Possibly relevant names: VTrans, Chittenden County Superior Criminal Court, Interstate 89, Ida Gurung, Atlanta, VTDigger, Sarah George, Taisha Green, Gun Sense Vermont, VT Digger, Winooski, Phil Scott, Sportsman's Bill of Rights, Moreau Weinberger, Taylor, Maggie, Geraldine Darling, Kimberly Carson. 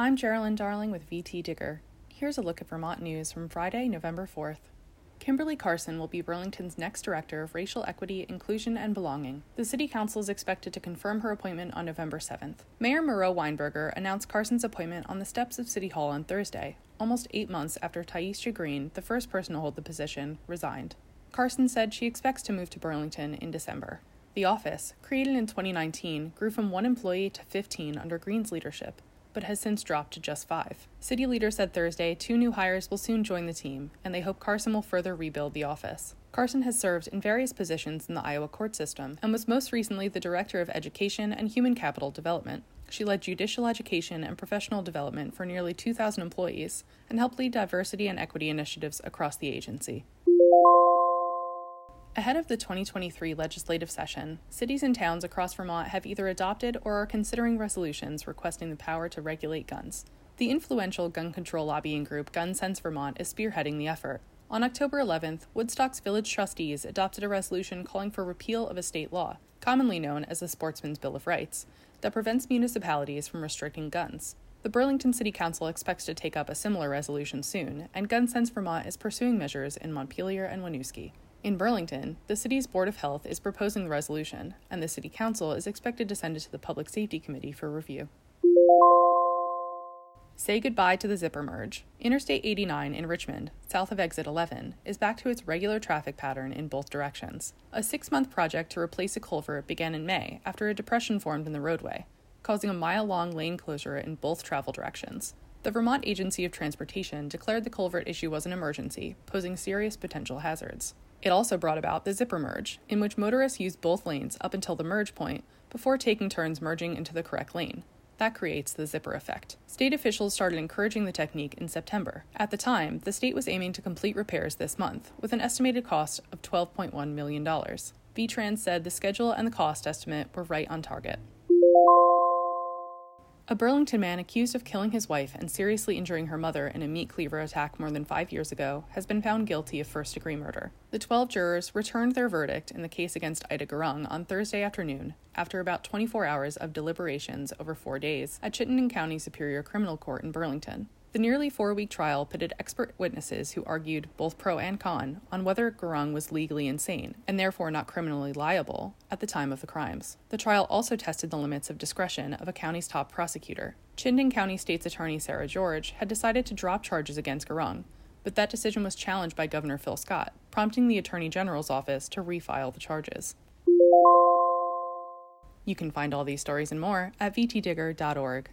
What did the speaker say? I'm Geraldine Darling with VT Digger. Here's a look at Vermont news from Friday, November 4th. Kimberly Carson will be Burlington's next Director of Racial Equity, Inclusion, and Belonging. The City Council is expected to confirm her appointment on November 7th. Mayor Moreau Weinberger announced Carson's appointment on the steps of City Hall on Thursday, almost 8 months after Taisha Green, the first person to hold the position, resigned. Carson said she expects to move to Burlington in December. The office, created in 2019, grew from 1 employee to 15 under Green's leadership, but has since dropped to just 5. City leaders said Thursday 2 new hires will soon join the team, and they hope Carson will further rebuild the office. Carson has served in various positions in the Iowa court system, and was most recently the Director of Education and Human Capital Development. She led judicial education and professional development for nearly 2,000 employees, and helped lead diversity and equity initiatives across the agency. Ahead of the 2023 legislative session, cities and towns across Vermont have either adopted or are considering resolutions requesting the power to regulate guns. The influential gun control lobbying group Gun Sense Vermont is spearheading the effort. On October 11th, Woodstock's village trustees adopted a resolution calling for repeal of a state law, commonly known as the Sportsman's Bill of Rights, that prevents municipalities from restricting guns. The Burlington City Council expects to take up a similar resolution soon, and Gun Sense Vermont is pursuing measures in Montpelier and Winooski. In Burlington, the city's Board of Health is proposing the resolution, and the City Council is expected to send it to the Public Safety Committee for review. Say goodbye to the zipper merge. Interstate 89 in Richmond, south of Exit 11, is back to its regular traffic pattern in both directions. A 6-month project to replace a culvert began in May after a depression formed in the roadway, causing a mile-long lane closure in both travel directions. The Vermont Agency of Transportation declared the culvert issue was an emergency, posing serious potential hazards. It also brought about the zipper merge, in which motorists use both lanes up until the merge point before taking turns merging into the correct lane. That creates the zipper effect. State officials started encouraging the technique in September. At the time, the state was aiming to complete repairs this month, with an estimated cost of $12.1 million. VTrans said the schedule and the cost estimate were right on target. A Burlington man accused of killing his wife and seriously injuring her mother in a meat cleaver attack more than 5 years ago has been found guilty of first-degree murder. The 12 jurors returned their verdict in the case against Ida Gurung on Thursday afternoon after about 24 hours of deliberations over 4 days at Chittenden County Superior Criminal Court in Burlington. The nearly 4-week trial pitted expert witnesses who argued, both pro and con, on whether Gurung was legally insane, and therefore not criminally liable, at the time of the crimes. The trial also tested the limits of discretion of a county's top prosecutor. Chittenden County State's Attorney Sarah George had decided to drop charges against Gurung, but that decision was challenged by Governor Phil Scott, prompting the Attorney General's office to refile the charges. You can find all these stories and more at vtdigger.org.